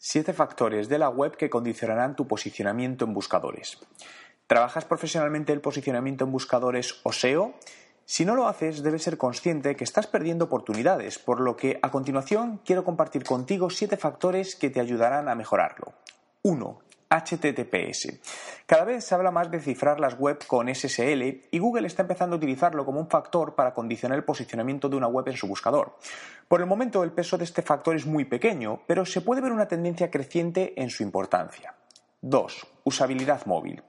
7 factores de la web que condicionarán tu posicionamiento en buscadores. ¿Trabajas profesionalmente el posicionamiento en buscadores o SEO? Si no lo haces, debes ser consciente que estás perdiendo oportunidades, por lo que a continuación quiero compartir contigo 7 factores que te ayudarán a mejorarlo. 1. HTTPS. Cada vez se habla más de cifrar las webs con SSL y Google está empezando a utilizarlo como un factor para condicionar el posicionamiento de una web en su buscador. Por el momento el peso de este factor es muy pequeño, pero se puede ver una tendencia creciente en su importancia. 2. Usabilidad móvil.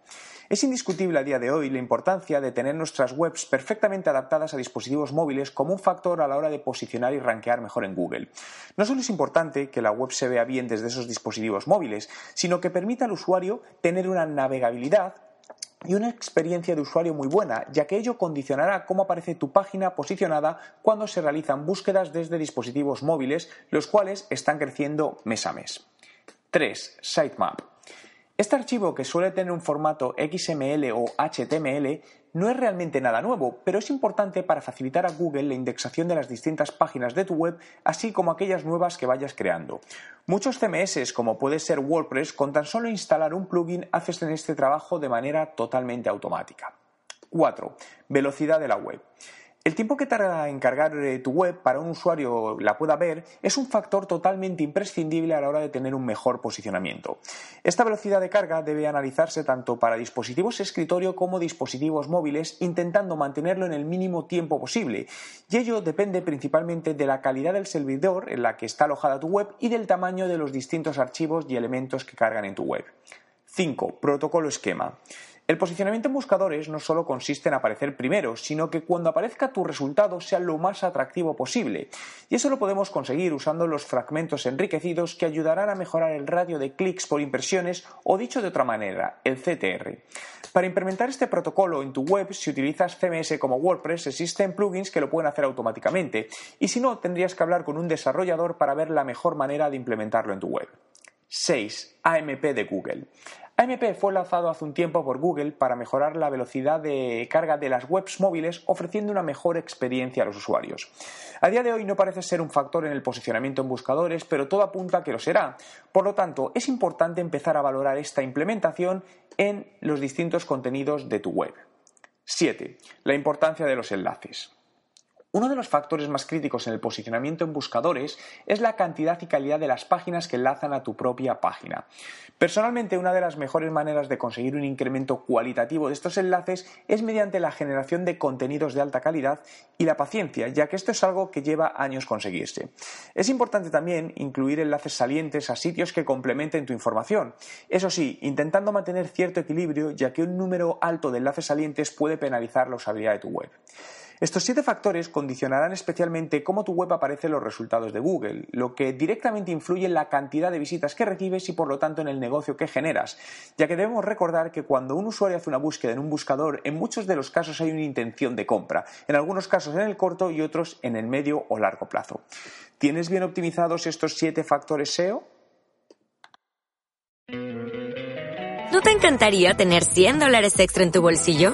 Es indiscutible a día de hoy la importancia de tener nuestras webs perfectamente adaptadas a dispositivos móviles como un factor a la hora de posicionar y rankear mejor en Google. No solo es importante que la web se vea bien desde esos dispositivos móviles, sino que permita al usuario tener una navegabilidad y una experiencia de usuario muy buena, ya que ello condicionará cómo aparece tu página posicionada cuando se realizan búsquedas desde dispositivos móviles, los cuales están creciendo mes a mes. 3. Sitemap. Este archivo, que suele tener un formato XML o HTML, no es realmente nada nuevo, pero es importante para facilitar a Google la indexación de las distintas páginas de tu web, así como aquellas nuevas que vayas creando. Muchos CMS, como puede ser WordPress, con tan solo instalar un plugin hacen este trabajo de manera totalmente automática. 4. Velocidad de la web. El tiempo que tarda en cargar tu web para un usuario la pueda ver es un factor totalmente imprescindible a la hora de tener un mejor posicionamiento. Esta velocidad de carga debe analizarse tanto para dispositivos escritorio como dispositivos móviles, intentando mantenerlo en el mínimo tiempo posible, y ello depende principalmente de la calidad del servidor en la que está alojada tu web y del tamaño de los distintos archivos y elementos que cargan en tu web. 5. Protocolo esquema. El posicionamiento en buscadores no solo consiste en aparecer primero, sino que cuando aparezca tu resultado sea lo más atractivo posible. Y eso lo podemos conseguir usando los fragmentos enriquecidos que ayudarán a mejorar el radio de clics por impresiones o, dicho de otra manera, el CTR. Para implementar este protocolo en tu web, si utilizas CMS como WordPress, existen plugins que lo pueden hacer automáticamente, y si no, tendrías que hablar con un desarrollador para ver la mejor manera de implementarlo en tu web. 6. AMP de Google. AMP fue lanzado hace un tiempo por Google para mejorar la velocidad de carga de las webs móviles, ofreciendo una mejor experiencia a los usuarios. A día de hoy no parece ser un factor en el posicionamiento en buscadores, pero todo apunta a que lo será. Por lo tanto, es importante empezar a valorar esta implementación en los distintos contenidos de tu web. 7. La importancia de los enlaces. Uno de los factores más críticos en el posicionamiento en buscadores es la cantidad y calidad de las páginas que enlazan a tu propia página. Personalmente, una de las mejores maneras de conseguir un incremento cualitativo de estos enlaces es mediante la generación de contenidos de alta calidad y la paciencia, ya que esto es algo que lleva años conseguirse. Es importante también incluir enlaces salientes a sitios que complementen tu información. Eso sí, intentando mantener cierto equilibrio, ya que un número alto de enlaces salientes puede penalizar la usabilidad de tu web. Estos 7 factores condicionarán especialmente cómo tu web aparece en los resultados de Google, lo que directamente influye en la cantidad de visitas que recibes y por lo tanto en el negocio que generas, ya que debemos recordar que cuando un usuario hace una búsqueda en un buscador, en muchos de los casos hay una intención de compra, en algunos casos en el corto y otros en el medio o largo plazo. ¿Tienes bien optimizados estos 7 factores SEO? ¿No te encantaría tener $100 extra en tu bolsillo?